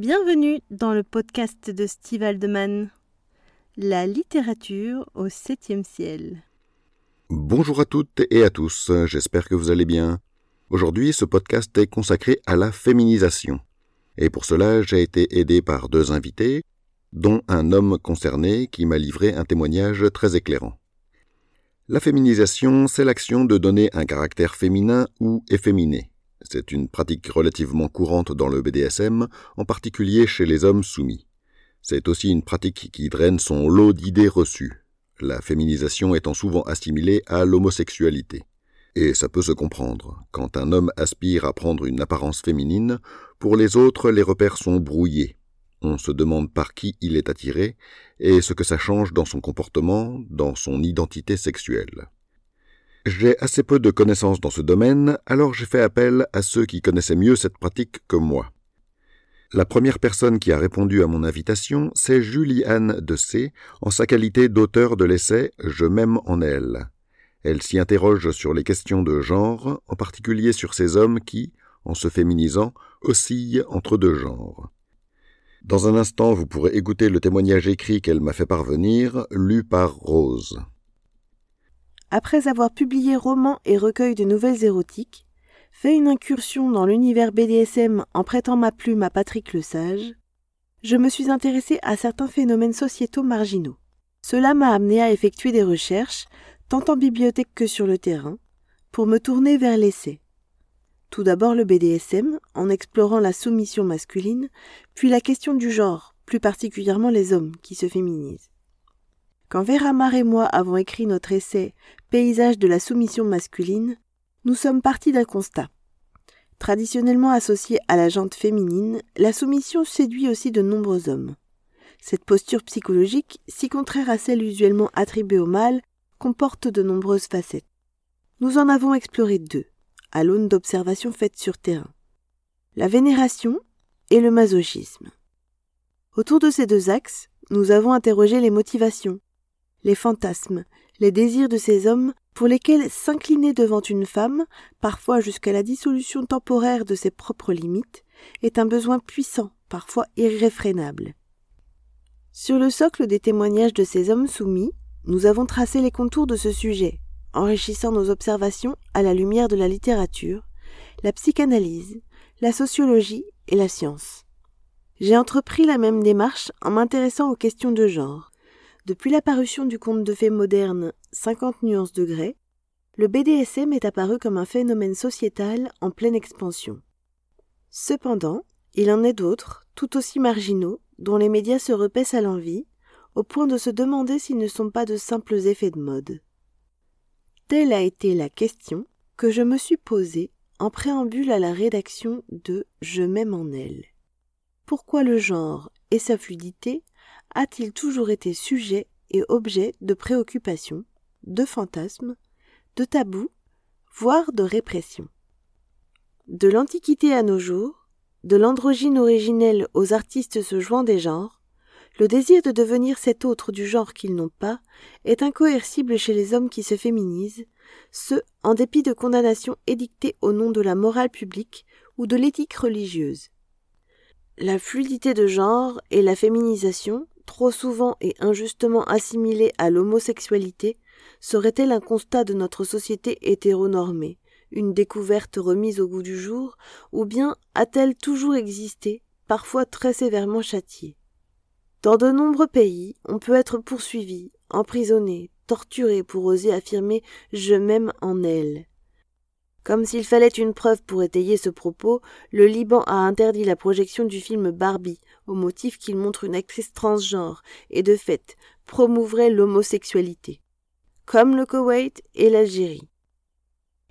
Bienvenue dans le podcast de Steve Haldeman, la littérature au 7e ciel. Bonjour à toutes et à tous, j'espère que vous allez bien. Aujourd'hui, ce podcast est consacré à la féminisation. Et pour cela, j'ai été aidé par deux invités, dont un homme concerné qui m'a livré un témoignage très éclairant. La féminisation, c'est l'action de donner un caractère féminin ou efféminé. C'est une pratique relativement courante dans le BDSM, en particulier chez les hommes soumis. C'est aussi une pratique qui draine son lot d'idées reçues, la féminisation étant souvent assimilée à l'homosexualité. Et ça peut se comprendre. Quand un homme aspire à prendre une apparence féminine, pour les autres, les repères sont brouillés. On se demande par qui il est attiré et ce que ça change dans son comportement, dans son identité sexuelle. J'ai assez peu de connaissances dans ce domaine, alors j'ai fait appel à ceux qui connaissaient mieux cette pratique que moi. La première personne qui a répondu à mon invitation, c'est Julie-Anne de Sée, en sa qualité d'auteur de l'essai « Je m'aime en elle ». Elle s'y interroge sur les questions de genre, en particulier sur ces hommes qui, en se féminisant, oscillent entre deux genres. Dans un instant, vous pourrez écouter le témoignage écrit qu'elle m'a fait parvenir, lu par Rose. Après avoir publié romans et recueils de nouvelles érotiques, fait une incursion dans l'univers BDSM en prêtant ma plume à Patrick le Sage, je me suis intéressée à certains phénomènes sociétaux marginaux. Cela m'a amenée à effectuer des recherches, tant en bibliothèque que sur le terrain, pour me tourner vers l'essai. Tout d'abord le BDSM, en explorant la soumission masculine, puis la question du genre, plus particulièrement les hommes qui se féminisent. Quand Véramar et moi avons écrit notre essai « Paysage de la soumission masculine », nous sommes partis d'un constat. Traditionnellement associée à la jante féminine, la soumission séduit aussi de nombreux hommes. Cette posture psychologique, si contraire à celle usuellement attribuée au mâle, comporte de nombreuses facettes. Nous en avons exploré deux, à l'aune d'observations faites sur terrain. La vénération et le masochisme. Autour de ces deux axes, nous avons interrogé les motivations, les fantasmes, les désirs de ces hommes pour lesquels s'incliner devant une femme, parfois jusqu'à la dissolution temporaire de ses propres limites, est un besoin puissant, parfois irréfrénable. Sur le socle des témoignages de ces hommes soumis, nous avons tracé les contours de ce sujet, enrichissant nos observations à la lumière de la littérature, la psychanalyse, la sociologie et la science. J'ai entrepris la même démarche en m'intéressant aux questions de genre. Depuis la parution du conte de fées moderne « 50 nuances de Grey », le BDSM est apparu comme un phénomène sociétal en pleine expansion. Cependant, il en est d'autres, tout aussi marginaux, dont les médias se repaissent à l'envi, au point de se demander s'ils ne sont pas de simples effets de mode. Telle a été la question que je me suis posée en préambule à la rédaction de « Je m'aime en elle ». Pourquoi le genre et sa fluidité a-t-il toujours été sujet et objet de préoccupations, de fantasmes, de tabous, voire de répressions? De l'Antiquité à nos jours, de l'androgyne originelle aux artistes se jouant des genres, le désir de devenir cet autre du genre qu'ils n'ont pas est incoercible chez les hommes qui se féminisent, ce en dépit de condamnations édictées au nom de la morale publique ou de l'éthique religieuse. La fluidité de genre et la féminisation, trop souvent et injustement assimilées à l'homosexualité, serait-elle un constat de notre société hétéronormée, une découverte remise au goût du jour, ou bien a-t-elle toujours existé, parfois très sévèrement châtiée? Dans de nombreux pays, on peut être poursuivi, emprisonné, torturé pour oser affirmer « je m'aime en elle ». Comme s'il fallait une preuve pour étayer ce propos, le Liban a interdit la projection du film Barbie, au motif qu'il montre une actrice transgenre et, de fait, promouvrait l'homosexualité, comme le Koweït et l'Algérie.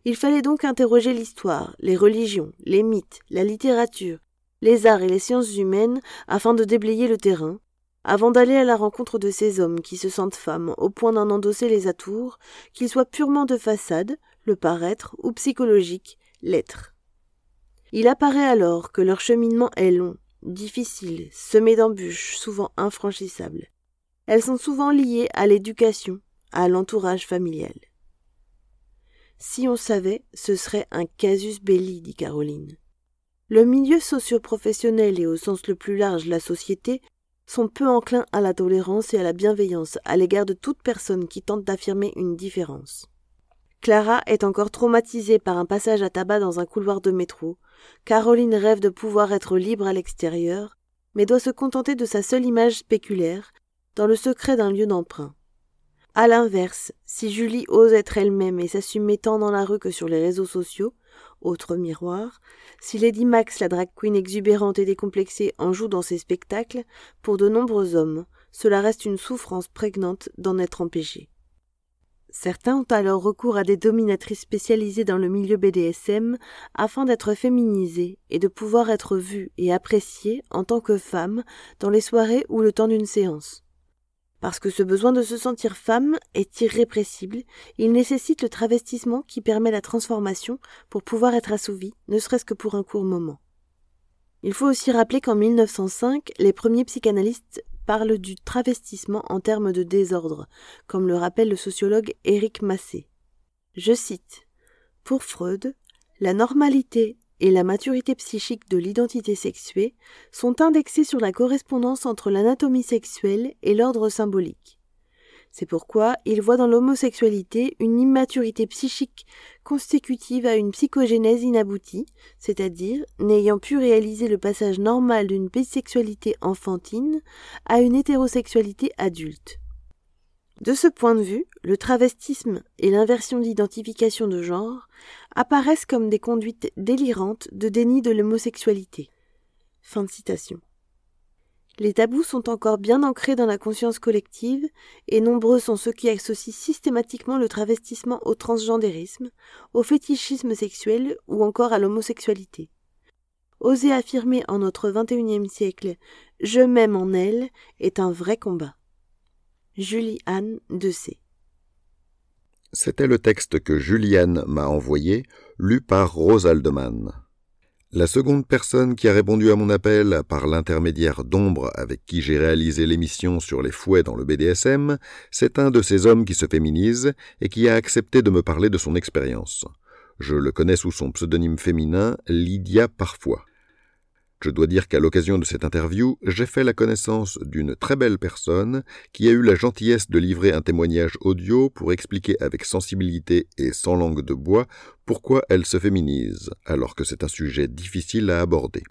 Il fallait donc interroger l'histoire, les religions, les mythes, la littérature, les arts et les sciences humaines afin de déblayer le terrain, avant d'aller à la rencontre de ces hommes qui se sentent femmes au point d'en endosser les atours, qu'ils soient purement de façade, le paraître ou psychologique, l'être. Il apparaît alors que leur cheminement est long, difficile, semé d'embûches, souvent infranchissables. Elles sont souvent liées à l'éducation, à l'entourage familial. Si on savait, ce serait un casus belli, dit Caroline. Le milieu socio-professionnel et au sens le plus large la société sont peu enclins à la tolérance et à la bienveillance à l'égard de toute personne qui tente d'affirmer une différence. Clara est encore traumatisée par un passage à tabac dans un couloir de métro. Caroline rêve de pouvoir être libre à l'extérieur, mais doit se contenter de sa seule image spéculaire, dans le secret d'un lieu d'emprunt. À l'inverse, si Julie ose être elle-même et s'assumer tant dans la rue que sur les réseaux sociaux, autre miroir, si Lady Max, la drag queen exubérante et décomplexée, en joue dans ses spectacles, pour de nombreux hommes, cela reste une souffrance prégnante d'en être empêchée. Certains ont alors recours à des dominatrices spécialisées dans le milieu BDSM afin d'être féminisées et de pouvoir être vues et appréciées en tant que femmes dans les soirées ou le temps d'une séance. Parce que ce besoin de se sentir femme est irrépressible, il nécessite le travestissement qui permet la transformation pour pouvoir être assouvie, ne serait-ce que pour un court moment. Il faut aussi rappeler qu'en 1905, les premiers psychanalystes parlent du travestissement en termes de désordre, comme le rappelle le sociologue Éric Massé. Je cite : « Pour Freud, la normalité et la maturité psychique de l'identité sexuée sont indexées sur la correspondance entre l'anatomie sexuelle et l'ordre symbolique. C'est pourquoi il voit dans l'homosexualité une immaturité psychique consécutive à une psychogénèse inaboutie, c'est-à-dire n'ayant pu réaliser le passage normal d'une bisexualité enfantine à une hétérosexualité adulte. De ce point de vue, le travestisme et l'inversion d'identification de genre apparaissent comme des conduites délirantes de déni de l'homosexualité. » Fin de citation. Les tabous sont encore bien ancrés dans la conscience collective et nombreux sont ceux qui associent systématiquement le travestissement au transgendérisme, au fétichisme sexuel ou encore à l'homosexualité. Oser affirmer en notre 21e siècle « je m'aime en elle » est un vrai combat. Julie-Anne de Sée. C'était le texte que Julie-Anne m'a envoyé, lu par Rose Haldeman. La seconde personne qui a répondu à mon appel par l'intermédiaire d'Ombre avec qui j'ai réalisé l'émission sur les fouets dans le BDSM, c'est un de ces hommes qui se féminise et qui a accepté de me parler de son expérience. Je le connais sous son pseudonyme féminin Lydia Parfois. Je dois dire qu'à l'occasion de cette interview, j'ai fait la connaissance d'une très belle personne qui a eu la gentillesse de livrer un témoignage audio pour expliquer avec sensibilité et sans langue de bois pourquoi elle se féminise, alors que c'est un sujet difficile à aborder.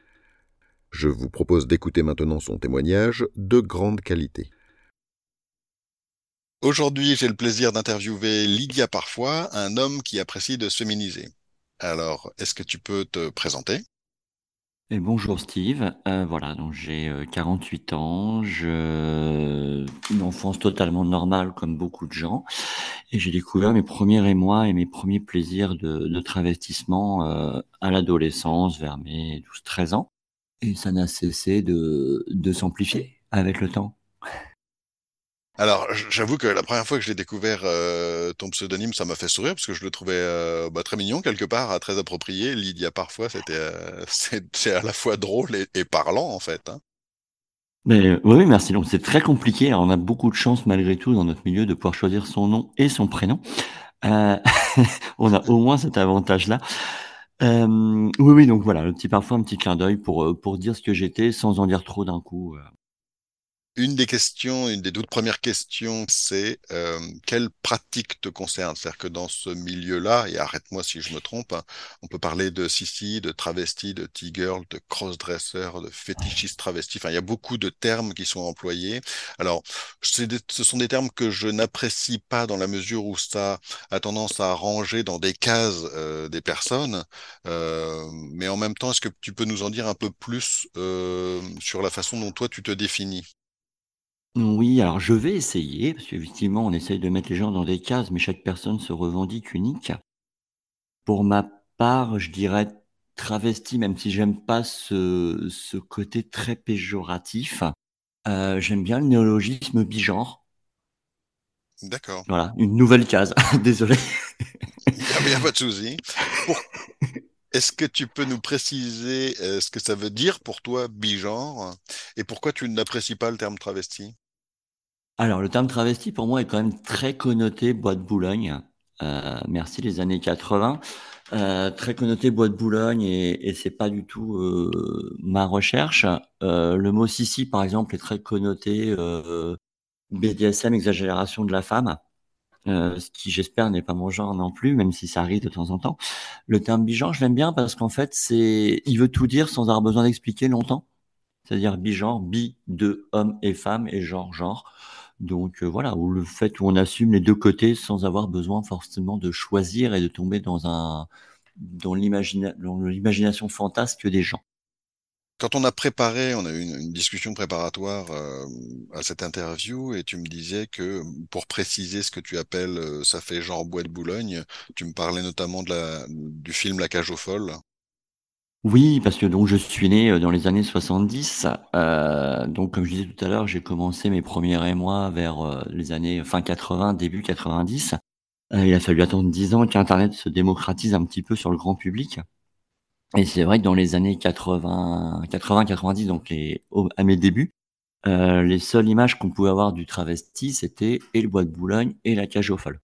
Je vous propose d'écouter maintenant son témoignage de grande qualité. Aujourd'hui, j'ai le plaisir d'interviewer Lydia Parfois, un homme qui apprécie de se féminiser. Alors, est-ce que tu peux te présenter ? Et bonjour Steve, donc j'ai 48 ans, une enfance totalement normale comme beaucoup de gens, et j'ai découvert mes premiers émois et mes premiers plaisirs de travestissement à l'adolescence, vers mes 12-13 ans, et ça n'a cessé de s'amplifier avec le temps. Alors, j'avoue que la première fois que j'ai découvert ton pseudonyme, ça m'a fait sourire parce que je le trouvais très mignon quelque part, très approprié. Lydia Parfois, c'était à la fois drôle et parlant en fait. Hein. Mais oui, merci. Donc c'est très compliqué. Alors, on a beaucoup de chance malgré tout dans notre milieu de pouvoir choisir son nom et son prénom. On a au moins cet avantage-là. Oui, donc voilà, le petit Parfois, un petit clin d'œil pour dire ce que j'étais sans en dire trop d'un coup. Une des toutes premières questions, c'est quelle pratique te concerne ? C'est-à-dire que dans ce milieu-là, et arrête-moi si je me trompe, hein, on peut parler de sissy, de travesti, de t-girl, de crossdresser, de fétichiste travesti. Enfin, il y a beaucoup de termes qui sont employés. Alors, ce sont des termes que je n'apprécie pas dans la mesure où ça a tendance à ranger dans des cases des personnes. Mais en même temps, est-ce que tu peux nous en dire un peu plus sur la façon dont toi tu te définis ? Oui, alors je vais essayer, parce qu'effectivement on essaye de mettre les gens dans des cases, mais chaque personne se revendique unique. Pour ma part, je dirais travesti, même si j'aime pas ce côté très péjoratif. J'aime bien le néologisme bigenre. D'accord. Voilà, une nouvelle case, désolé. Il n'y a pas de souci. Est-ce que tu peux nous préciser ce que ça veut dire pour toi, bigenre, et pourquoi tu n'apprécies pas le terme travesti ? Alors, le terme travesti, pour moi, est quand même très connoté Bois de Boulogne. Merci les années 80. très connoté Bois de Boulogne et c'est pas du tout ma recherche. Le mot sissi, par exemple, est très connoté BDSM, exagération de la femme, ce qui, j'espère, n'est pas mon genre non plus, même si ça arrive de temps en temps. Le terme bigenre, je l'aime bien parce qu'en fait, c'est, il veut tout dire sans avoir besoin d'expliquer longtemps. C'est-à-dire bigenre, bi de homme et femme et genre. Donc voilà, ou le fait où on assume les deux côtés sans avoir besoin forcément de choisir et de tomber dans l'imagination fantasque des gens. Quand on a préparé, on a eu une discussion préparatoire à cette interview et tu me disais que pour préciser ce que tu appelles ça fait genre Bois de Boulogne, tu me parlais notamment du film La Cage aux Folles. Oui, parce que donc je suis né dans les années 70. Donc comme je disais tout à l'heure, j'ai commencé mes premiers émois vers les années fin 80, début 90. Il a fallu attendre 10 ans qu'Internet se démocratise un petit peu sur le grand public. Et c'est vrai que dans les années 80-90, donc à mes débuts, les seules images qu'on pouvait avoir du travesti, c'était et le Bois de Boulogne et La Cage aux Folles.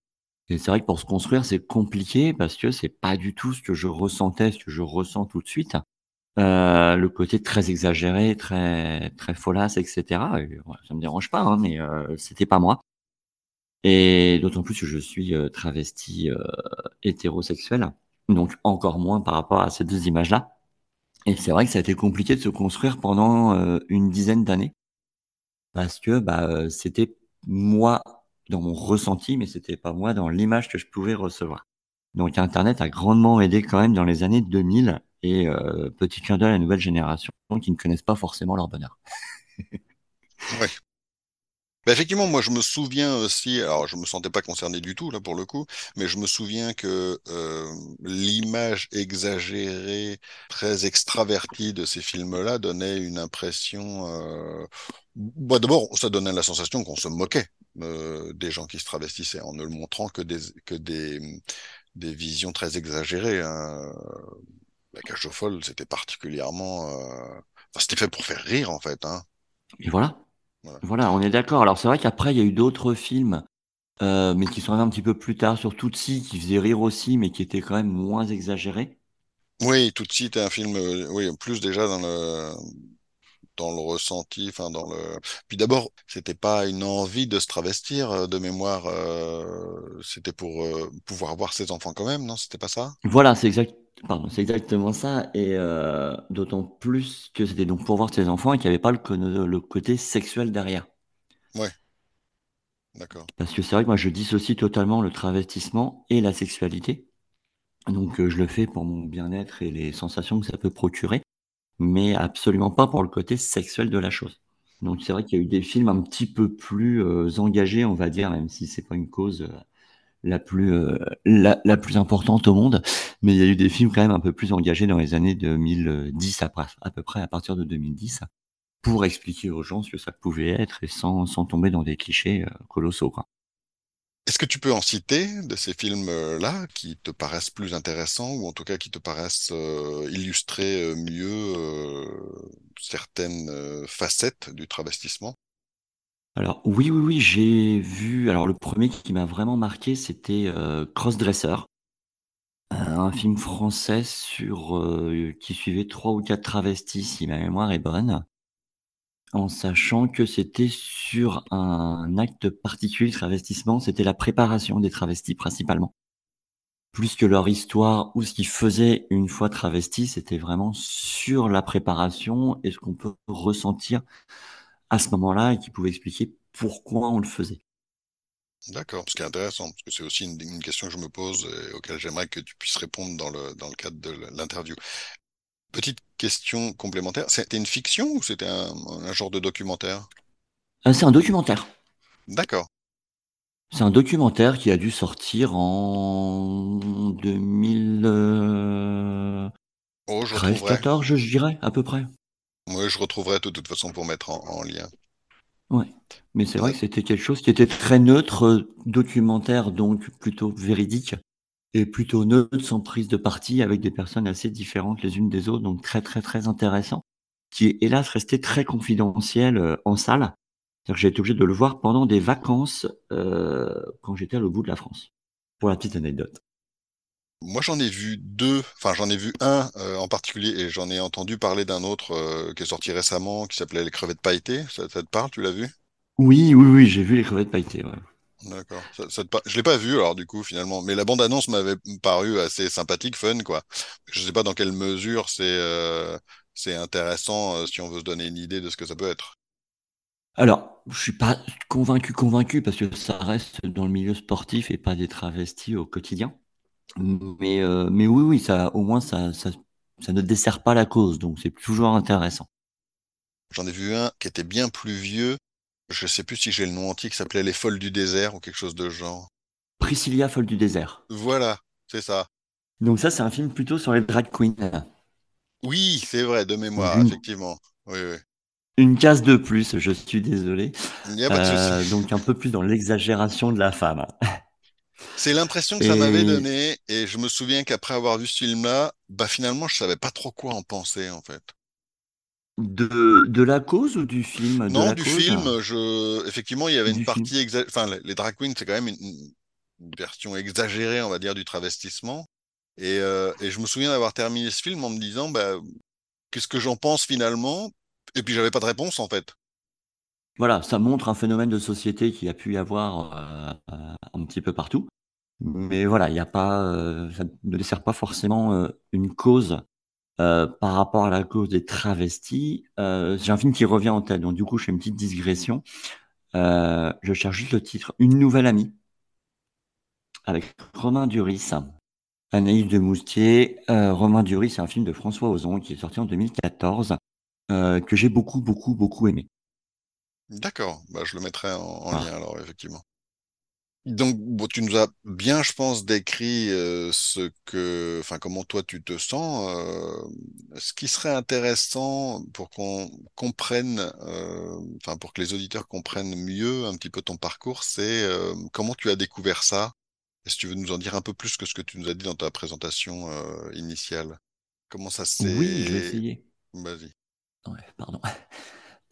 Et c'est vrai que pour se construire, c'est compliqué parce que c'est pas du tout ce que je ressentais, ce que je ressens tout de suite. Le côté très exagéré, très très folasse, etc. Et, ouais, ça me dérange pas, hein, mais c'était pas moi. Et d'autant plus que je suis travesti hétérosexuel, donc encore moins par rapport à ces deux images-là. Et c'est vrai que ça a été compliqué de se construire pendant une dizaine d'années parce que c'était moi dans mon ressenti, mais c'était pas moi dans l'image que je pouvais recevoir. Donc Internet a grandement aidé quand même dans les années 2000 et petit clin d'œil à la nouvelle génération qui ne connaissent pas forcément leur bonheur. Oui. Ben effectivement, moi je me souviens aussi, alors je me sentais pas concerné du tout là pour le coup, mais je me souviens que l'image exagérée, très extravertie de ces films-là donnait une impression. D'abord, ça donnait la sensation qu'on se moquait des gens qui se travestissaient en ne le montrant que des visions très exagérées. Hein. La Cage aux Folles, c'était particulièrement, c'était fait pour faire rire en fait. Hein. Et voilà. Voilà, on est d'accord. Alors c'est vrai qu'après il y a eu d'autres films, mais qui sont arrivés un petit peu plus tard, sur Tutsi, qui faisait rire aussi, mais qui était quand même moins exagéré. Oui, Tutsi était un film, plus déjà dans le ressenti, enfin dans le. Puis d'abord, c'était pas une envie de se travestir de mémoire, c'était pour pouvoir voir ses enfants quand même, non? C'était pas ça? Voilà, c'est exactement ça, et d'autant plus que c'était donc pour voir ses enfants et qu'il n'y avait pas le côté sexuel derrière. Ouais, d'accord. Parce que c'est vrai que moi je dissocie totalement le travestissement et la sexualité, donc je le fais pour mon bien-être et les sensations que ça peut procurer, mais absolument pas pour le côté sexuel de la chose. Donc c'est vrai qu'il y a eu des films un petit peu plus engagés, on va dire, même si c'est pas une cause la plus importante au monde, mais il y a eu des films quand même un peu plus engagés dans les années 2010 à peu près, à partir de 2010, pour expliquer aux gens ce que ça pouvait être et sans tomber dans des clichés colossaux, quoi. Est-ce que tu peux en citer de ces films-là qui te paraissent plus intéressants ou en tout cas qui te paraissent illustrer mieux certaines facettes du travestissement? Alors oui, j'ai vu. Alors le premier qui m'a vraiment marqué, c'était Crossdresser, un film français qui suivait 3 ou 4 travestis, si ma mémoire est bonne, en sachant que c'était sur un acte particulier de travestissement, c'était la préparation des travestis principalement. Plus que leur histoire ou ce qu'ils faisaient une fois travestis, c'était vraiment sur la préparation et ce qu'on peut ressentir à ce moment-là et qui pouvait expliquer pourquoi on le faisait. D'accord, ce qui est intéressant, parce que c'est aussi une question que je me pose et auquel j'aimerais que tu puisses répondre dans le cadre de l'interview. Petite question complémentaire, c'était une fiction ou c'était un genre de documentaire? C'est un documentaire. D'accord. C'est un documentaire qui a dû sortir en 2014, je dirais, à peu près. Moi, je retrouverai de toute façon pour mettre en lien. Oui, mais c'est vrai que c'était quelque chose qui était très neutre, documentaire, donc plutôt véridique, et plutôt neutre, sans prise de parti, avec des personnes assez différentes les unes des autres, donc très très très intéressant, qui est hélas resté très confidentiel en salle. C'est-à-dire que j'ai été obligé de le voir pendant des vacances quand j'étais à l'autre bout de la France, pour la petite anecdote. Moi, j'en ai vu deux, enfin j'en ai vu un en particulier et j'en ai entendu parler d'un autre qui est sorti récemment, qui s'appelait Les Crevettes Pailletées. Ça te parle, tu l'as vu? Oui, j'ai vu Les Crevettes Pailletées, ouais. D'accord. Je l'ai pas vu, alors du coup, finalement. Mais la bande-annonce m'avait paru assez sympathique, fun, quoi. Je sais pas dans quelle mesure c'est intéressant si on veut se donner une idée de ce que ça peut être. Alors, je suis pas convaincu, parce que ça reste dans le milieu sportif et pas des travestis au quotidien. Mais oui, ça, au moins, ça ne dessert pas la cause, donc c'est toujours intéressant. J'en ai vu un qui était bien plus vieux, je ne sais plus si j'ai le nom antique, qui s'appelait Les Folles du Désert ou quelque chose de genre. Priscilla Folle du Désert. Voilà, c'est ça. Donc ça, c'est un film plutôt sur les drag queens. Oui, c'est vrai, de mémoire, effectivement. Oui. Une case de plus, je suis désolé. Il n'y a pas de souci. Donc un peu plus dans l'exagération de la femme. C'est l'impression que ça m'avait donné, et je me souviens qu'après avoir vu ce film-là, bah finalement, je savais pas trop quoi en penser, en fait. De la cause ou du film? Non, film. Effectivement, il y avait une partie... les drag queens, c'est quand même une version exagérée, on va dire, du travestissement. Et je me souviens d'avoir terminé ce film en me disant, bah, qu'est-ce que j'en pense finalement? Et puis, j'avais pas de réponse, en fait. Voilà, ça montre un phénomène de société qu'il a pu y avoir un petit peu partout. Mais voilà, il y a pas, ça ne dessert pas forcément une cause par rapport à la cause des travestis. J'ai un film qui revient en tête, donc du coup, je fais une petite digression. Je cherche juste le titre. Une nouvelle amie, avec Romain Duris, Anaïs de Moustier. Romain Duris, c'est un film de François Ozon qui est sorti en 2014, que j'ai beaucoup aimé. D'accord, bah, je le mettrai en lien alors, effectivement. Donc, bon, tu nous as bien, je pense, décrit comment toi tu te sens. Ce qui serait intéressant pour qu'on comprenne, pour que les auditeurs comprennent mieux un petit peu ton parcours, c'est comment tu as découvert ça. Et si tu veux nous en dire un peu plus que ce que tu nous as dit dans ta présentation initiale. Comment ça s'est... Oui, je vais essayer. Vas-y. Ouais, pardon.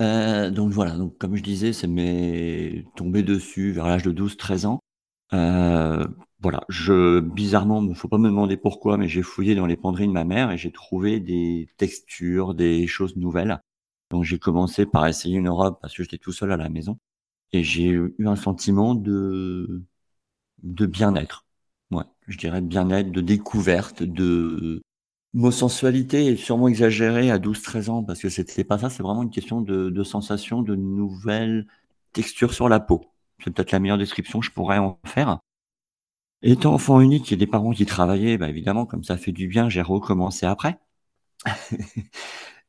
Donc voilà, donc comme je disais, c'est tombé dessus vers l'âge de 12-13 ans. Voilà, bizarrement, il ne faut pas me demander pourquoi, mais j'ai fouillé dans les penderies de ma mère et j'ai trouvé des textures, des choses nouvelles. Donc j'ai commencé par essayer une robe parce que j'étais tout seul à la maison et j'ai eu un sentiment de bien-être. Ouais, je dirais de bien-être, de découverte, de... Mon sensualité est sûrement exagérée à 12-13 ans parce que c'était pas ça, c'est vraiment une question de sensation, de nouvelles textures sur la peau. C'est peut-être la meilleure description que je pourrais en faire. Étant enfant unique et des parents qui travaillaient, bah évidemment, comme ça fait du bien, j'ai recommencé après.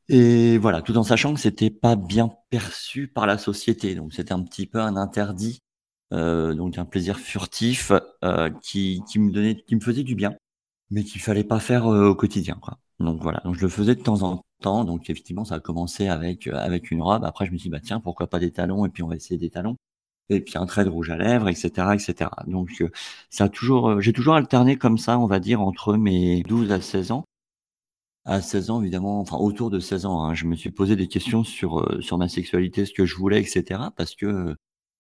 Et voilà, tout en sachant que c'était pas bien perçu par la société. Donc c'était un petit peu un interdit, donc un plaisir furtif qui me faisait du bien, mais qu'il fallait pas faire au quotidien, quoi. Donc voilà, donc je le faisais de temps en temps. Donc effectivement, ça a commencé avec une robe. Après, je me suis dit, bah tiens, pourquoi pas des talons? Et puis on va essayer des talons. Et puis un trait de rouge à lèvres, etc. Donc ça a toujours, j'ai toujours alterné comme ça, on va dire, entre mes 12 à 16 ans. À 16 ans, évidemment, enfin autour de 16 ans, hein, je me suis posé des questions sur ma sexualité, ce que je voulais, etc. Parce que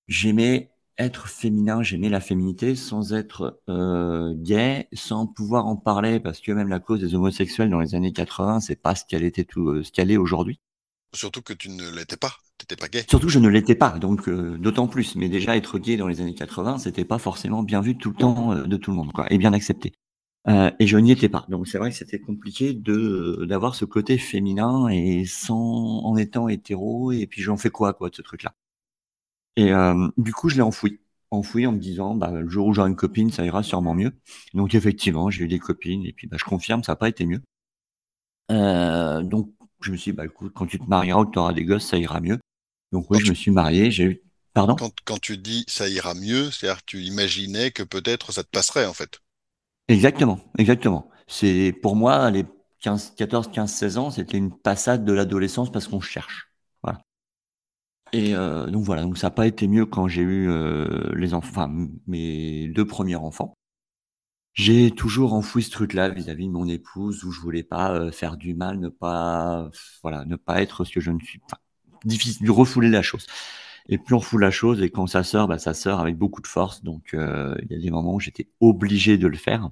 j'aimais être féminin, j'aimais la féminité sans être gay, sans pouvoir en parler, parce que même la cause des homosexuels dans les années 80, c'est pas ce qu'elle était ce qu'elle est aujourd'hui. Surtout que tu ne l'étais pas, tu n'étais pas gay. Surtout je ne l'étais pas, donc d'autant plus. Mais déjà être gay dans les années 80, c'était pas forcément bien vu tout le temps de tout le monde, quoi, et bien accepté. Et je n'y étais pas, donc c'est vrai que c'était compliqué d'avoir ce côté féminin et en étant hétéro. Et puis j'en fais quoi de ce truc-là? Et du coup, je l'ai enfoui en me disant, bah, le jour où j'aurai une copine, ça ira sûrement mieux. Donc effectivement, j'ai eu des copines et puis bah, je confirme, ça n'a pas été mieux. Donc je me suis dit, bah, écoute, quand tu te marieras ou que tu auras des gosses, ça ira mieux. Donc oui, je me suis marié, j'ai eu... Pardon ? Quand tu dis ça ira mieux, c'est-à-dire que tu imaginais que peut-être ça te passerait en fait. Exactement. C'est, pour moi, les 14, 15, 16 ans, c'était une passade de l'adolescence parce qu'on cherche. Et donc voilà, donc ça n'a pas été mieux quand j'ai eu mes deux premiers enfants. J'ai toujours enfoui ce truc-là vis-à-vis de mon épouse où je voulais pas faire du mal, ne pas être ce que je ne suis pas. Difficile de refouler la chose. Et plus on refoule la chose, et quand ça sort, bah ça sort avec beaucoup de force. Donc il y a des moments où j'étais obligé de le faire.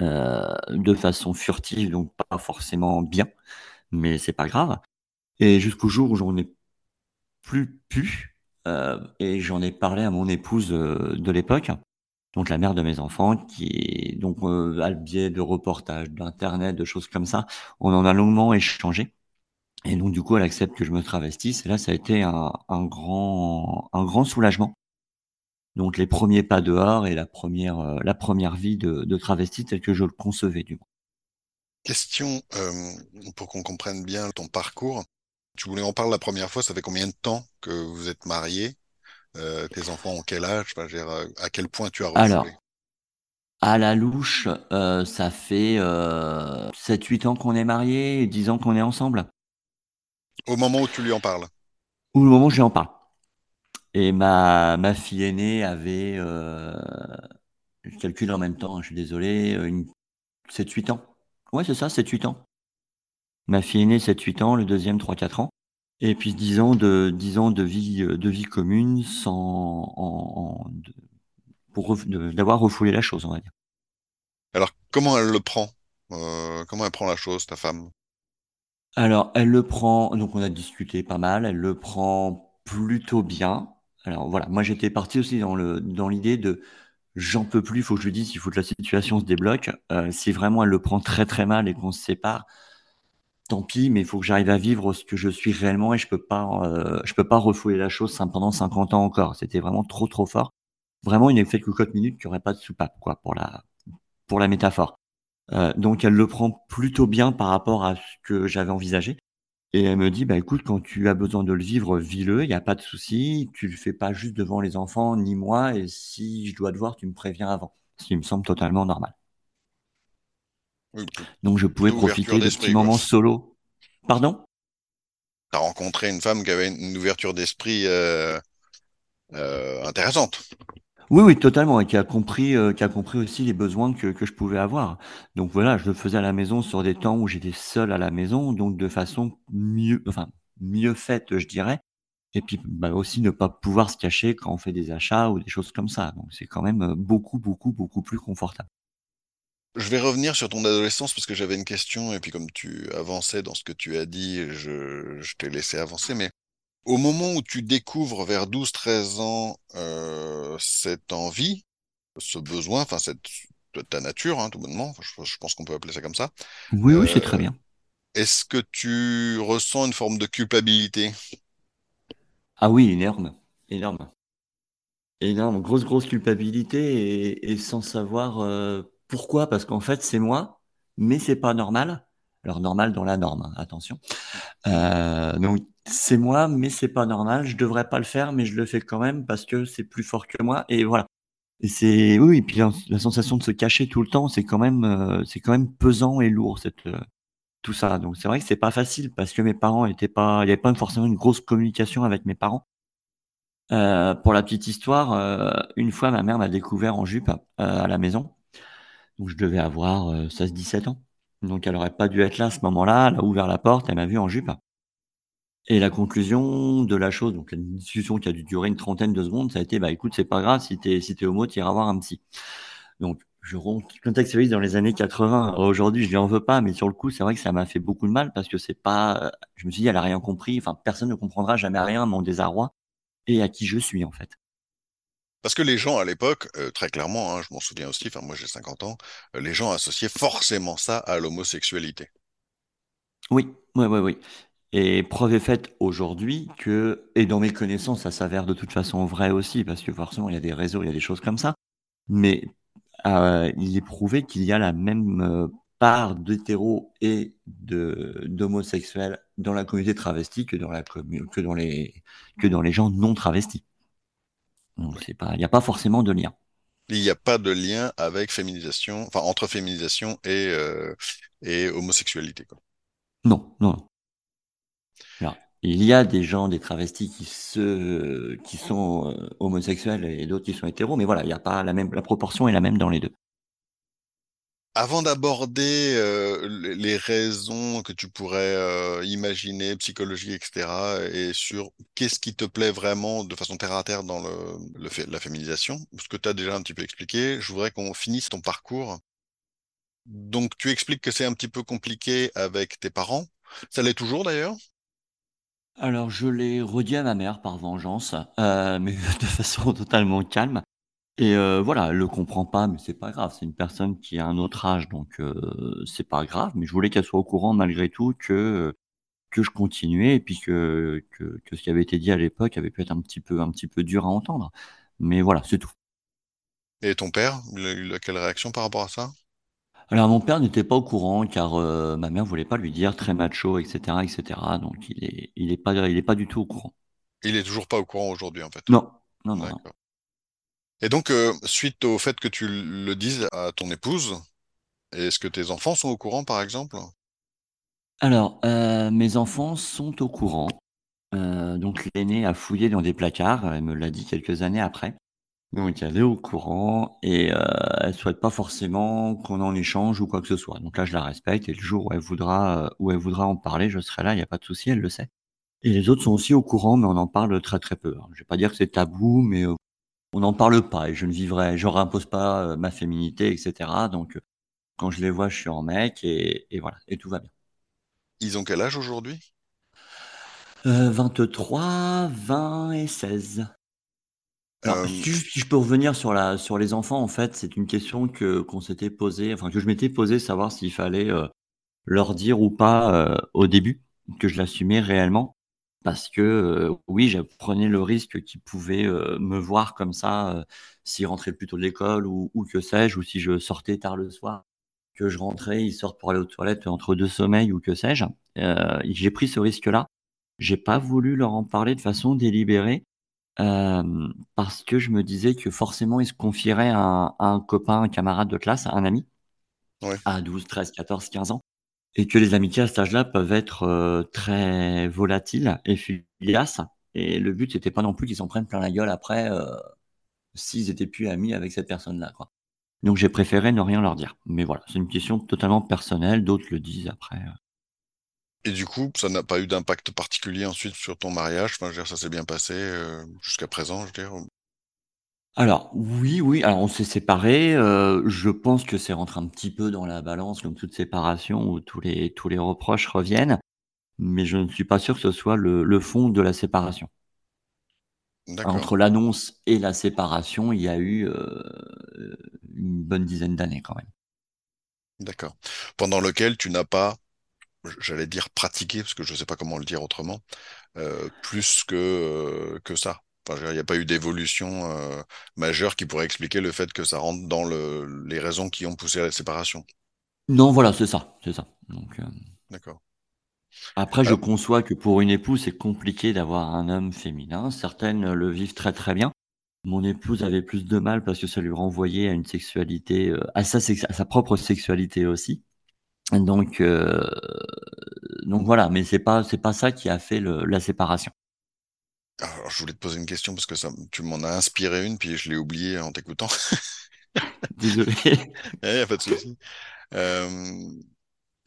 de façon furtive, donc pas forcément bien, mais c'est pas grave. Et jusqu'au jour où j'en ai plus pu, et j'en ai parlé à mon épouse de l'époque, donc la mère de mes enfants, qui est donc à le biais de reportages, d'internet, de choses comme ça, on en a longuement échangé. Et donc du coup, elle accepte que je me travestisse. Et là, ça a été un grand soulagement. Donc les premiers pas dehors et la première vie de travesti telle que je le concevais du moins. Question pour qu'on comprenne bien ton parcours. Tu voulais en parler la première fois. Ça fait combien de temps que vous êtes mariés? Tes enfants ont quel âge? Enfin, à quel point tu as reculé? Alors, à la louche, ça fait 7-8 ans qu'on est mariés et 10 ans qu'on est ensemble. Au moment où tu lui en parles? Au moment où je lui en parle. Et ma fille aînée avait, je calcule en même temps, je suis désolé, 7-8 ans. Ouais, c'est ça, 7-8 ans. Ma fille aînée, 7-8 ans, le deuxième, 3-4 ans. Et puis 10 ans de vie commune sans d'avoir refoulé la chose, on va dire. Alors, comment elle le prend? Comment elle prend la chose, ta femme? Alors, elle le prend, donc on a discuté pas mal, elle le prend plutôt bien. Alors voilà, moi j'étais parti aussi dans l'idée de j'en peux plus, il faut que je lui dise, il faut que la situation se débloque. Si vraiment elle le prend très très mal et qu'on se sépare, tant pis, mais il faut que j'arrive à vivre ce que je suis réellement et je peux pas refouler la chose pendant 50 ans encore. C'était vraiment trop trop fort. Vraiment une effet de cocotte minute qui aurait pas de soupape, quoi, pour la métaphore. Donc elle le prend plutôt bien par rapport à ce que j'avais envisagé. Et elle me dit, bah écoute, quand tu as besoin de le vivre, vis-le, il n'y a pas de souci, tu le fais pas juste devant les enfants, ni moi, et si je dois te voir, tu me préviens avant. Ce qui me semble totalement normal. Donc je pouvais profiter de ce petit moment solo. Pardon? Tu as rencontré une femme qui avait une ouverture d'esprit intéressante. Oui, totalement, et qui a compris aussi les besoins que je pouvais avoir. Donc voilà, je le faisais à la maison sur des temps où j'étais seul à la maison, donc de façon mieux faite, je dirais. Et puis bah, aussi ne pas pouvoir se cacher quand on fait des achats ou des choses comme ça. Donc c'est quand même beaucoup plus confortable. Je vais revenir sur ton adolescence parce que j'avais une question et puis comme tu avançais dans ce que tu as dit, je t'ai laissé avancer. Mais au moment où tu découvres vers 12-13 ans cette envie, ce besoin, enfin ta nature, hein, tout bonnement, je pense qu'on peut appeler ça comme ça. Oui, c'est très bien. Est-ce que tu ressens une forme de culpabilité? Ah oui, énorme, grosse culpabilité et sans savoir... Pourquoi? Parce qu'en fait, c'est moi, mais c'est pas normal. Alors, normal dans la norme, hein, attention. Donc, c'est moi, mais c'est pas normal. Je devrais pas le faire, mais je le fais quand même parce que c'est plus fort que moi. Et voilà. Et c'est, oui, et puis la sensation de se cacher tout le temps, c'est quand même pesant et lourd, tout ça. Donc, c'est vrai que c'est pas facile parce que mes parents étaient pas, il n'y avait pas forcément une grosse communication avec mes parents. Pour la petite histoire, une fois, ma mère m'a découvert en jupe, à la maison. Donc, je devais avoir 16-17 ans. Donc, elle n'aurait pas dû être là à ce moment-là. Elle a ouvert la porte, elle m'a vu en jupe. Et la conclusion de la chose, donc une discussion qui a dû durer une trentaine de secondes, ça a été, bah écoute, c'est pas grave, si t'es homo, t'iras voir un psy. Donc, je contextualise dans les années 80. Aujourd'hui, je lui en veux pas, mais sur le coup, c'est vrai que ça m'a fait beaucoup de mal parce que c'est pas, je me suis dit, elle a rien compris. Enfin, personne ne comprendra jamais rien à mon désarroi et à qui je suis, en fait. Parce que les gens à l'époque, très clairement, hein, je m'en souviens aussi, moi j'ai 50 ans, les gens associaient forcément ça à l'homosexualité. Oui. Et preuve est faite aujourd'hui que, et dans mes connaissances, ça s'avère de toute façon vrai aussi, parce que forcément il y a des réseaux, il y a des choses comme ça, mais il est prouvé qu'il y a la même part d'hétéros et d'homosexuels dans la communauté travestie que dans les gens non travestis. Il n'y a pas forcément de lien. Il n'y a pas de lien avec féminisation, enfin entre féminisation et homosexualité, quoi. Non. Alors, il y a des gens, des travestis qui sont homosexuels et d'autres qui sont hétéros, mais voilà, il n'y a pas la proportion est la même dans les deux. Avant d'aborder les raisons que tu pourrais imaginer, psychologie, etc., et sur qu'est-ce qui te plaît vraiment de façon terre-à-terre dans la féminisation, ce que tu as déjà un petit peu expliqué, je voudrais qu'on finisse ton parcours Donc, tu expliques que c'est un petit peu compliqué avec tes parents. Ça l'est toujours, d'ailleurs? Alors, je l'ai redit à ma mère par vengeance, mais de façon totalement calme. Et voilà, elle le comprend pas, mais c'est pas grave. C'est une personne qui a un autre âge, donc c'est pas grave. Mais je voulais qu'elle soit au courant malgré tout que je continuais et puis que ce qui avait été dit à l'époque avait pu être un petit peu dur à entendre. Mais voilà, c'est tout. Et ton père, il a quelle réaction par rapport à ça? Alors mon père n'était pas au courant car ma mère voulait pas lui dire, très macho, etc., etc. Donc il est pas du tout au courant. Il est toujours pas au courant aujourd'hui en fait. Non, non, non. D'accord. Non. Et donc suite au fait que tu le dises à ton épouse, est-ce que tes enfants sont au courant par exemple? Alors mes enfants sont au courant. Donc l'aîné a fouillé dans des placards, elle me l'a dit quelques années après. Donc elle est au courant et elle souhaite pas forcément qu'on en échange ou quoi que ce soit. Donc là je la respecte et le jour où elle voudra en parler, je serai là, il n'y a pas de souci, elle le sait. Et les autres sont aussi au courant, mais on en parle très très peu. Je vais pas dire que c'est tabou, mais on n'en parle pas et je n'impose pas ma féminité, etc. Donc quand je les vois, je suis en mec et voilà, et tout va bien. Ils ont quel âge aujourd'hui? 23, 20 et 16. Alors, si je peux revenir sur les enfants, en fait, c'est une question qu'on s'était posée, enfin que je m'étais posée, savoir s'il fallait leur dire ou pas au début, que je l'assumais réellement, parce que oui, je prenais le risque qu'ils pouvaient me voir comme ça, s'ils rentraient plus tôt de l'école ou que sais-je, ou si je sortais tard le soir, que je rentrais, ils sortent pour aller aux toilettes entre deux sommeils ou que sais-je. J'ai pris ce risque-là. J'ai pas voulu leur en parler de façon délibérée. Parce que je me disais que forcément ils se confieraient à un copain, un camarade de classe, à un ami, ouais. À 12, 13, 14, 15 ans, et que les amitiés à cet âge-là peuvent être très volatiles et fugaces, et le but c'était pas non plus qu'ils s'en prennent plein la gueule après s'ils étaient plus amis avec cette personne-là, quoi. Donc j'ai préféré ne rien leur dire, mais voilà, c'est une question totalement personnelle, d'autres le disent après. Et du coup, ça n'a pas eu d'impact particulier ensuite sur ton mariage? Enfin, je veux dire, ça s'est bien passé jusqu'à présent, je veux dire. Alors, oui. Alors, on s'est séparés. Je pense que c'est rentré un petit peu dans la balance, comme toute séparation où tous les reproches reviennent. Mais je ne suis pas sûr que ce soit le fond de la séparation. D'accord. Entre l'annonce et la séparation, il y a eu une bonne dizaine d'années quand même. D'accord. Pendant lequel tu n'as pas, j'allais dire pratiquer, parce que je ne sais pas comment le dire autrement, plus que ça. Enfin, il n'y a pas eu d'évolution majeure qui pourrait expliquer le fait que ça rentre dans les raisons qui ont poussé à la séparation. Non, voilà, c'est ça. Donc, d'accord. Après, je conçois que pour une épouse, c'est compliqué d'avoir un homme féminin. Certaines le vivent très très bien. Mon épouse avait plus de mal parce que ça lui renvoyait à une sexualité, à sa propre sexualité aussi. Donc voilà, mais c'est pas ça qui a fait la séparation. Alors, je voulais te poser une question parce que tu m'en as inspiré une, puis je l'ai oubliée en t'écoutant. Désolé. Il n'y a pas de souci.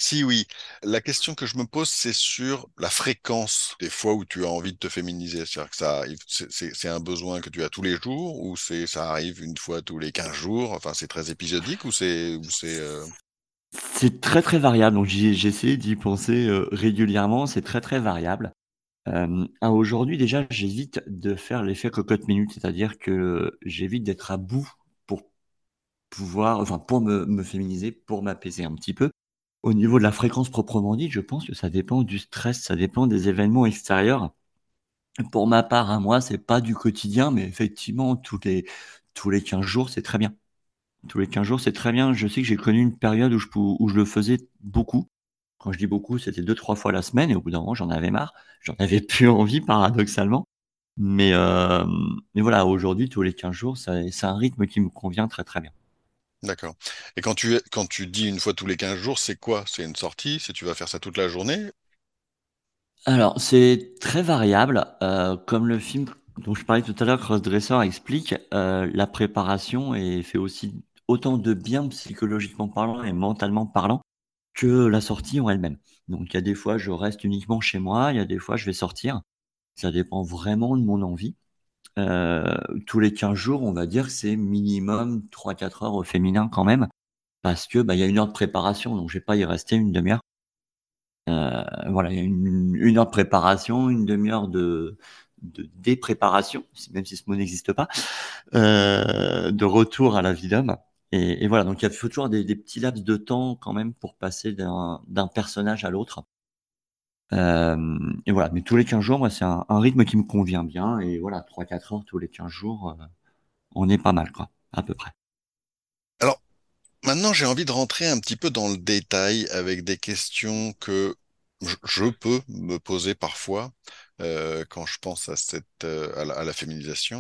Si, oui. La question que je me pose, c'est sur la fréquence des fois où tu as envie de te féminiser. C'est-à-dire que ça arrive, c'est un besoin que tu as tous les jours, ou ça arrive une fois tous les 15 jours, enfin, c'est très épisodique, ou c'est C'est très très variable, donc j'essaie d'y penser régulièrement, c'est très très variable. Aujourd'hui déjà, j'évite de faire l'effet cocotte-minute, c'est-à-dire que j'évite d'être à bout pour me féminiser, pour m'apaiser un petit peu. Au niveau de la fréquence proprement dite, je pense que ça dépend du stress, ça dépend des événements extérieurs. Pour ma part, à moi, c'est pas du quotidien, mais effectivement, tous les 15 jours, c'est très bien. Tous les 15 jours, c'est très bien. Je sais que j'ai connu une période où je le faisais beaucoup. Quand je dis beaucoup, c'était 2-3 fois la semaine. Et au bout d'un moment, j'en avais marre. J'en avais plus envie, paradoxalement. Mais voilà, aujourd'hui, tous les 15 jours, c'est un rythme qui me convient très très bien. D'accord. Et quand tu dis une fois tous les 15 jours, c'est quoi? C'est une sortie? C'est tu vas faire ça toute la journée? Alors, c'est très variable. Comme le film dont je parlais tout à l'heure, Crossdresser explique, la préparation fait aussi autant de bien psychologiquement parlant et mentalement parlant que la sortie en elle-même. Donc il y a des fois je reste uniquement chez moi, il y a des fois je vais sortir, ça dépend vraiment de mon envie. Tous les 15 jours on va dire que c'est minimum 3-4 heures au féminin quand même, parce que bah, y a une heure de préparation, donc je vais pas y rester une demi-heure. Voilà, il y a une heure de préparation, une demi-heure de dépréparation, même si ce mot n'existe pas, de retour à la vie d'homme. Et voilà, donc il faut toujours des petits laps de temps quand même pour passer d'un personnage à l'autre. Et voilà, mais tous les 15 jours, moi, c'est un rythme qui me convient bien. Et voilà, 3-4 heures tous les 15 jours, on est pas mal, quoi, à peu près. Alors, maintenant, j'ai envie de rentrer un petit peu dans le détail avec des questions que je peux me poser parfois quand je pense à la féminisation,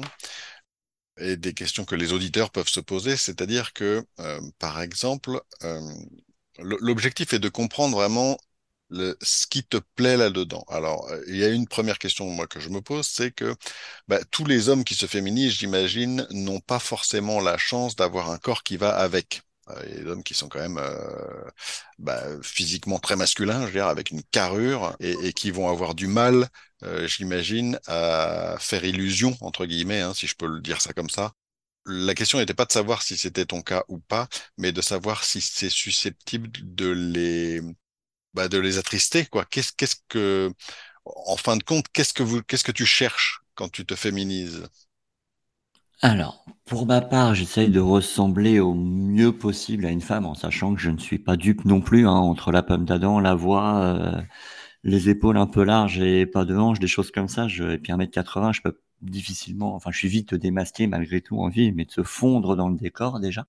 et des questions que les auditeurs peuvent se poser, c'est-à-dire que, par exemple, l'objectif est de comprendre vraiment ce qui te plaît là-dedans. Alors, il y a une première question moi, que je me pose, c'est que tous les hommes qui se féminisent, j'imagine, n'ont pas forcément la chance d'avoir un corps qui va avec. Il y a des hommes qui sont quand même physiquement très masculins, je veux dire, avec une carrure, et qui vont avoir du mal, j'imagine, à faire illusion, entre guillemets, hein, si je peux le dire ça comme ça. La question n'était pas de savoir si c'était ton cas ou pas, mais de savoir si c'est susceptible de les attrister, quoi. Qu'est-ce que, en fin de compte, qu'est-ce que tu cherches quand tu te féminises? Alors, pour ma part, j'essaye de ressembler au mieux possible à une femme, en sachant que je ne suis pas dupe non plus, hein, entre la pomme d'Adam, la voix, les épaules un peu larges et pas de hanches, des choses comme ça, et puis 1m80, je peux difficilement, enfin, je suis vite démasqué malgré tout en ville, mais de se fondre dans le décor, déjà.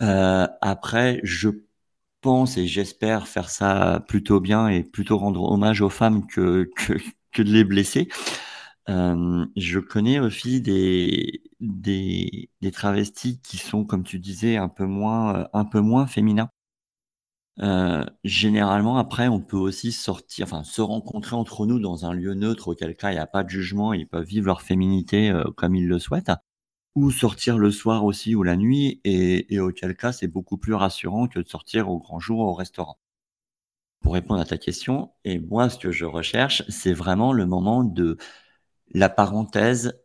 Après, je pense, et j'espère faire ça plutôt bien, et plutôt rendre hommage aux femmes que de les blesser. Je connais aussi des travestis qui sont, comme tu disais, un peu moins féminins. Généralement, après, on peut aussi sortir, enfin, se rencontrer entre nous dans un lieu neutre, auquel cas il n'y a pas de jugement, ils peuvent vivre leur féminité comme ils le souhaitent, ou sortir le soir aussi ou la nuit, et auquel cas c'est beaucoup plus rassurant que de sortir au grand jour au restaurant. Pour répondre à ta question, et moi, ce que je recherche, c'est vraiment le moment de la parenthèse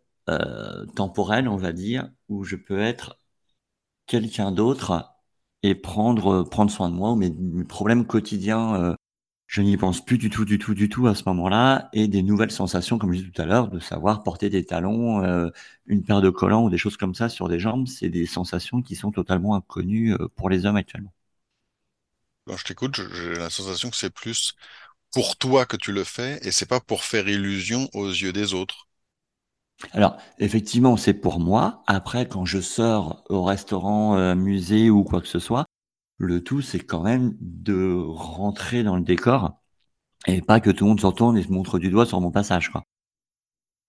temporelle, on va dire, où je peux être quelqu'un d'autre et prendre soin de moi, ou mes problèmes quotidiens, je n'y pense plus du tout à ce moment-là, et des nouvelles sensations, comme je disais tout à l'heure, de savoir porter des talons, une paire de collants ou des choses comme ça sur des jambes, c'est des sensations qui sont totalement inconnues pour les hommes actuellement. Quand je t'écoute, j'ai la sensation que c'est plus pour toi que tu le fais, et c'est pas pour faire illusion aux yeux des autres. Alors, effectivement, c'est pour moi. Après, quand je sors au restaurant, musée ou quoi que ce soit, le tout, c'est quand même de rentrer dans le décor et pas que tout le monde s'en tourne et se montre du doigt sur mon passage, quoi.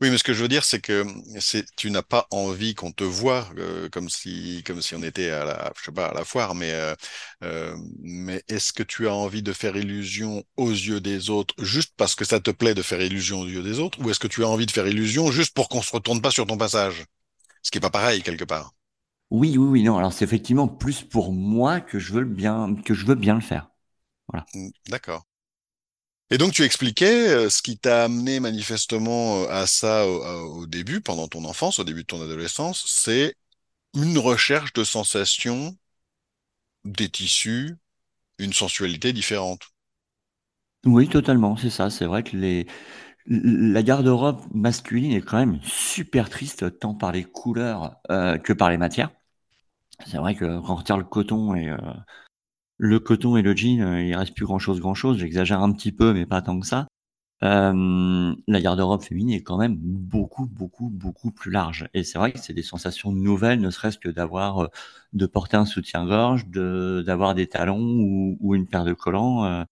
Oui, mais ce que je veux dire, c'est que tu n'as pas envie qu'on te voie comme si on était à la foire, mais est-ce que tu as envie de faire illusion aux yeux des autres juste parce que ça te plaît de faire illusion aux yeux des autres, ou est-ce que tu as envie de faire illusion juste pour qu'on se retourne pas sur ton passage, ce qui est pas pareil quelque part? Oui, non. Alors c'est effectivement plus pour moi que je veux bien le faire. Voilà. D'accord. Et donc, tu expliquais ce qui t'a amené manifestement à ça au début, pendant ton enfance, au début de ton adolescence, c'est une recherche de sensations, des tissus, une sensualité différente. Oui, totalement, c'est ça. C'est vrai que la garde-robe masculine est quand même super triste, tant par les couleurs que par les matières. C'est vrai que quand on retire le coton et... le coton et le jean, il reste plus grand-chose. J'exagère un petit peu, mais pas tant que ça. La garde-robe féminine est quand même beaucoup plus large. Et c'est vrai que c'est des sensations nouvelles, ne serait-ce que de porter un soutien-gorge, d'avoir des talons ou une paire de collants.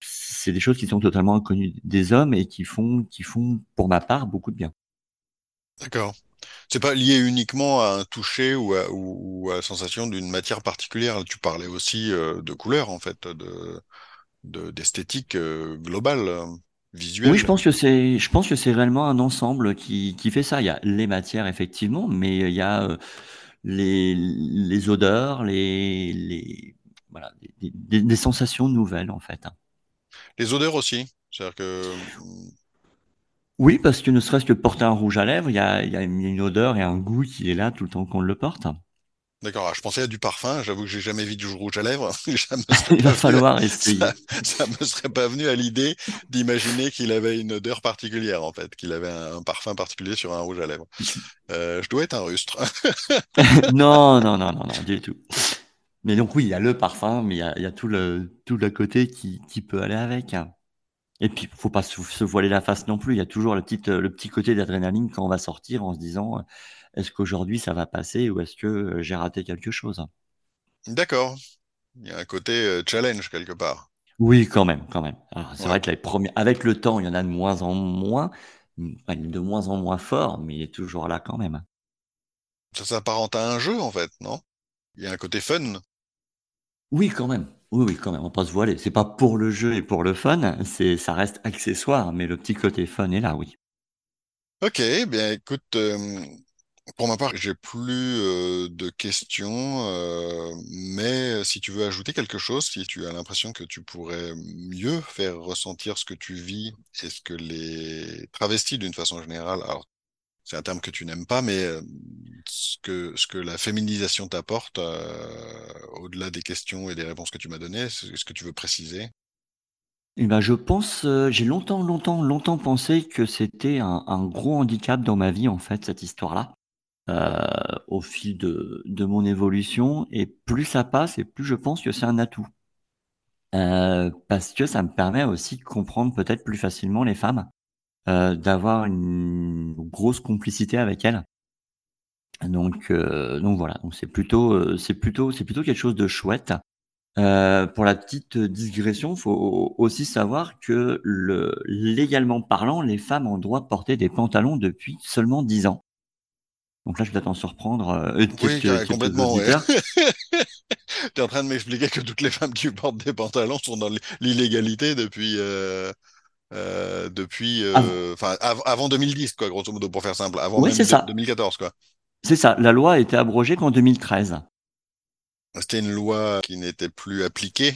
C'est des choses qui sont totalement inconnues des hommes et qui font, pour ma part, beaucoup de bien. D'accord. C'est pas lié uniquement à un toucher ou à la sensation d'une matière particulière. Tu parlais aussi de couleurs, en fait, d'esthétique globale, visuelle. Oui, je pense que c'est réellement un ensemble qui fait ça. Il y a les matières, effectivement, mais il y a les odeurs, voilà, des sensations nouvelles, en fait. Les odeurs aussi, c'est-à-dire que... Oui, parce que ne serait-ce que porter un rouge à lèvres, il y a une odeur et un goût qui est là tout le temps qu'on le porte. D'accord, je pensais à du parfum, j'avoue que j'ai jamais vu du rouge à lèvres. Il va falloir essayer. Ça ne me serait pas venu à l'idée d'imaginer qu'il avait une odeur particulière, en fait, qu'il avait un parfum particulier sur un rouge à lèvres. Je dois être un rustre. Non, du tout. Mais donc oui, il y a le parfum, mais il y a tout le côté qui peut aller avec. Et puis, il ne faut pas se voiler la face non plus. Il y a toujours le petit côté d'adrénaline quand on va sortir en se disant « Est-ce qu'aujourd'hui, ça va passer ou est-ce que j'ai raté quelque chose ?» D'accord. Il y a un côté challenge quelque part. Oui, quand même. Alors, c'est vrai que avec le temps, il y en a de moins en moins. Enfin, de moins en moins fort, mais il est toujours là quand même. Ça s'apparente à un jeu, en fait, non? Il y a un côté fun. Oui, quand même. Oui, quand même, on ne peut pas se voiler. Ce n'est pas pour le jeu et pour le fun, ça reste accessoire, mais le petit côté fun est là, oui. Ok, bien écoute, pour ma part, j'ai plus de questions, mais si tu veux ajouter quelque chose, si tu as l'impression que tu pourrais mieux faire ressentir ce que tu vis et ce que les travestis, d'une façon générale, alors c'est un terme que tu n'aimes pas, mais ce que la féminisation t'apporte, au-delà des questions et des réponses que tu m'as données, est-ce que tu veux préciser? Eh ben, je pense, j'ai longtemps pensé que c'était un gros handicap dans ma vie, en fait, cette histoire-là, au fil de mon évolution. Et plus ça passe, et plus je pense que c'est un atout. Parce que ça me permet aussi de comprendre peut-être plus facilement les femmes. D'avoir une grosse complicité avec elle. Donc voilà, donc c'est plutôt quelque chose de chouette. Pour la petite digression, faut aussi savoir que légalement parlant, les femmes ont le droit de porter des pantalons depuis seulement 10 ans. Donc là, je vais t'en surprendre. Complètement. Ouais. Tu es en train de m'expliquer que toutes les femmes qui portent des pantalons sont dans l'illégalité depuis... avant 2010, quoi, grosso modo, pour faire simple, avant 2014, quoi. C'est ça, la loi a été abrogée qu'en 2013. C'était une loi qui n'était plus appliquée.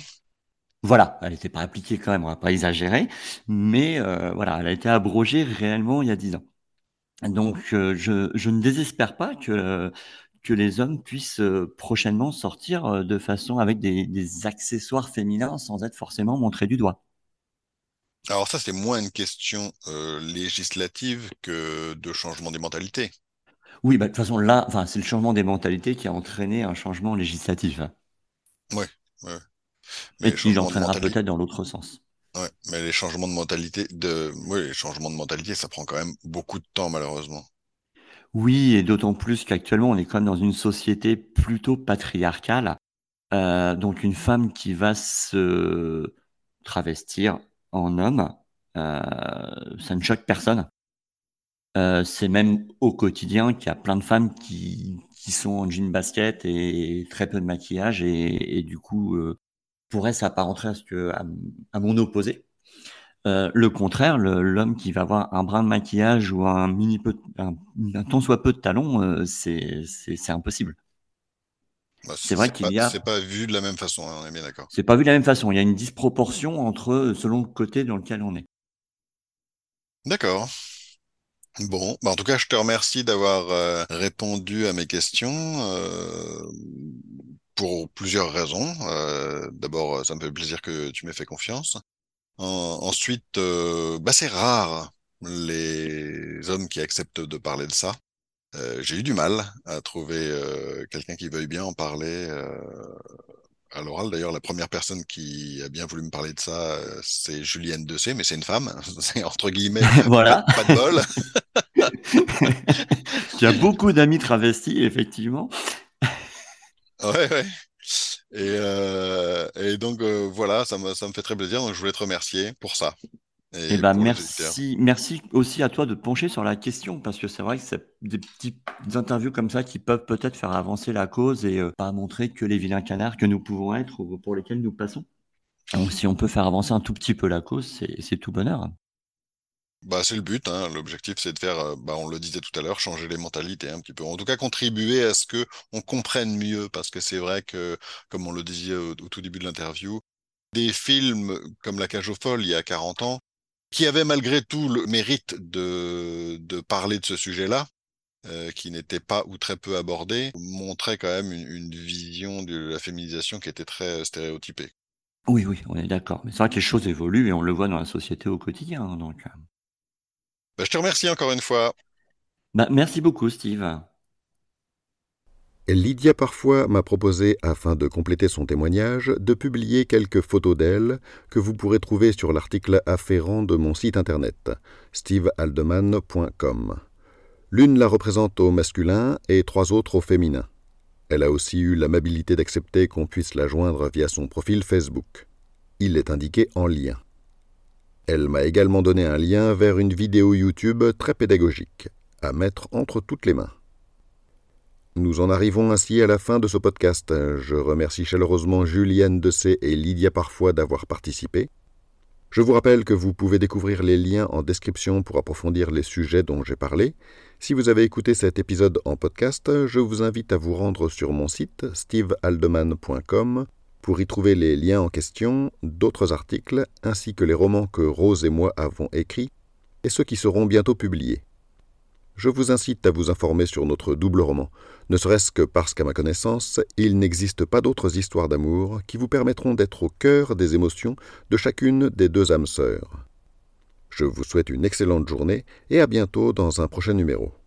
Voilà, elle n'était pas appliquée quand même, on ne va pas exagérer, mais voilà, elle a été abrogée réellement il y a 10 ans. Donc je ne désespère pas que les hommes puissent prochainement sortir de façon avec des accessoires féminins sans être forcément montrés du doigt. Alors ça, c'est moins une question législative que de changement des mentalités. Oui, de toute façon, là, c'est le changement des mentalités qui a entraîné un changement législatif. Oui. Et qui l'entraînera peut-être dans l'autre sens. Oui, mais les changements de mentalité, ça prend quand même beaucoup de temps, malheureusement. Oui, et d'autant plus qu'actuellement, on est quand même dans une société plutôt patriarcale. Donc une femme qui va se travestir en homme, ça ne choque personne. C'est même au quotidien qu'il y a plein de femmes qui sont en jean basket et très peu de maquillage et du coup pourraient s'apparenter à mon opposé. Le contraire, l'homme qui va avoir un brin de maquillage ou un tant soit peu de talons, c'est impossible. C'est vrai qu'il y a. C'est pas vu de la même façon, on est bien d'accord. C'est pas vu de la même façon. Il y a une disproportion selon le côté dans lequel on est. D'accord. Bon, en tout cas, je te remercie d'avoir répondu à mes questions pour plusieurs raisons. D'abord, ça me fait plaisir que tu m'aies fait confiance. Ensuite, c'est rare les hommes qui acceptent de parler de ça. J'ai eu du mal à trouver quelqu'un qui veuille bien en parler à l'oral. D'ailleurs, la première personne qui a bien voulu me parler de ça, c'est Julie-Anne de Sée, mais c'est une femme. C'est entre guillemets, voilà. Pas de bol. Tu as beaucoup d'amis travestis, effectivement. Ouais. Et donc, voilà, ça me fait très plaisir. Donc, je voulais te remercier pour ça. Et merci aussi à toi de te pencher sur la question, parce que c'est vrai que c'est des petites interviews comme ça qui peuvent peut-être faire avancer la cause et pas montrer que les vilains canards que nous pouvons être ou pour lesquels nous passons. Donc si on peut faire avancer un tout petit peu la cause, c'est tout bonheur. C'est le but, hein. L'objectif c'est de faire, on le disait tout à l'heure, changer les mentalités un petit peu, en tout cas contribuer à ce qu'on comprenne mieux, parce que c'est vrai que, comme on le disait au tout début de l'interview, des films comme La Cage aux Folles il y a 40 ans, qui avait malgré tout le mérite de parler de ce sujet-là, qui n'étaient pas ou très peu abordées, montraient quand même une vision de la féminisation qui était très stéréotypée. Oui, oui, on est d'accord. Mais c'est vrai que les choses évoluent et on le voit dans la société au quotidien. Donc. Bah, je te remercie encore une fois. Bah, merci beaucoup, Steve. Lydia Parfois m'a proposé, afin de compléter son témoignage, de publier quelques photos d'elle que vous pourrez trouver sur l'article afférent de mon site internet, stevehaldeman.com. L'une la représente au masculin et 3 autres au féminin. Elle a aussi eu l'amabilité d'accepter qu'on puisse la joindre via son profil Facebook. Il est indiqué en lien. Elle m'a également donné un lien vers une vidéo YouTube très pédagogique, à mettre entre toutes les mains. Nous en arrivons ainsi à la fin de ce podcast. Je remercie chaleureusement Julie-Anne de Sée et Lydia Parfois d'avoir participé. Je vous rappelle que vous pouvez découvrir les liens en description pour approfondir les sujets dont j'ai parlé. Si vous avez écouté cet épisode en podcast, je vous invite à vous rendre sur mon site stevehaldeman.com pour y trouver les liens en question, d'autres articles, ainsi que les romans que Rose et moi avons écrits et ceux qui seront bientôt publiés. Je vous incite à vous informer sur notre double roman, ne serait-ce que parce qu'à ma connaissance, il n'existe pas d'autres histoires d'amour qui vous permettront d'être au cœur des émotions de chacune des 2 âmes sœurs. Je vous souhaite une excellente journée et à bientôt dans un prochain numéro.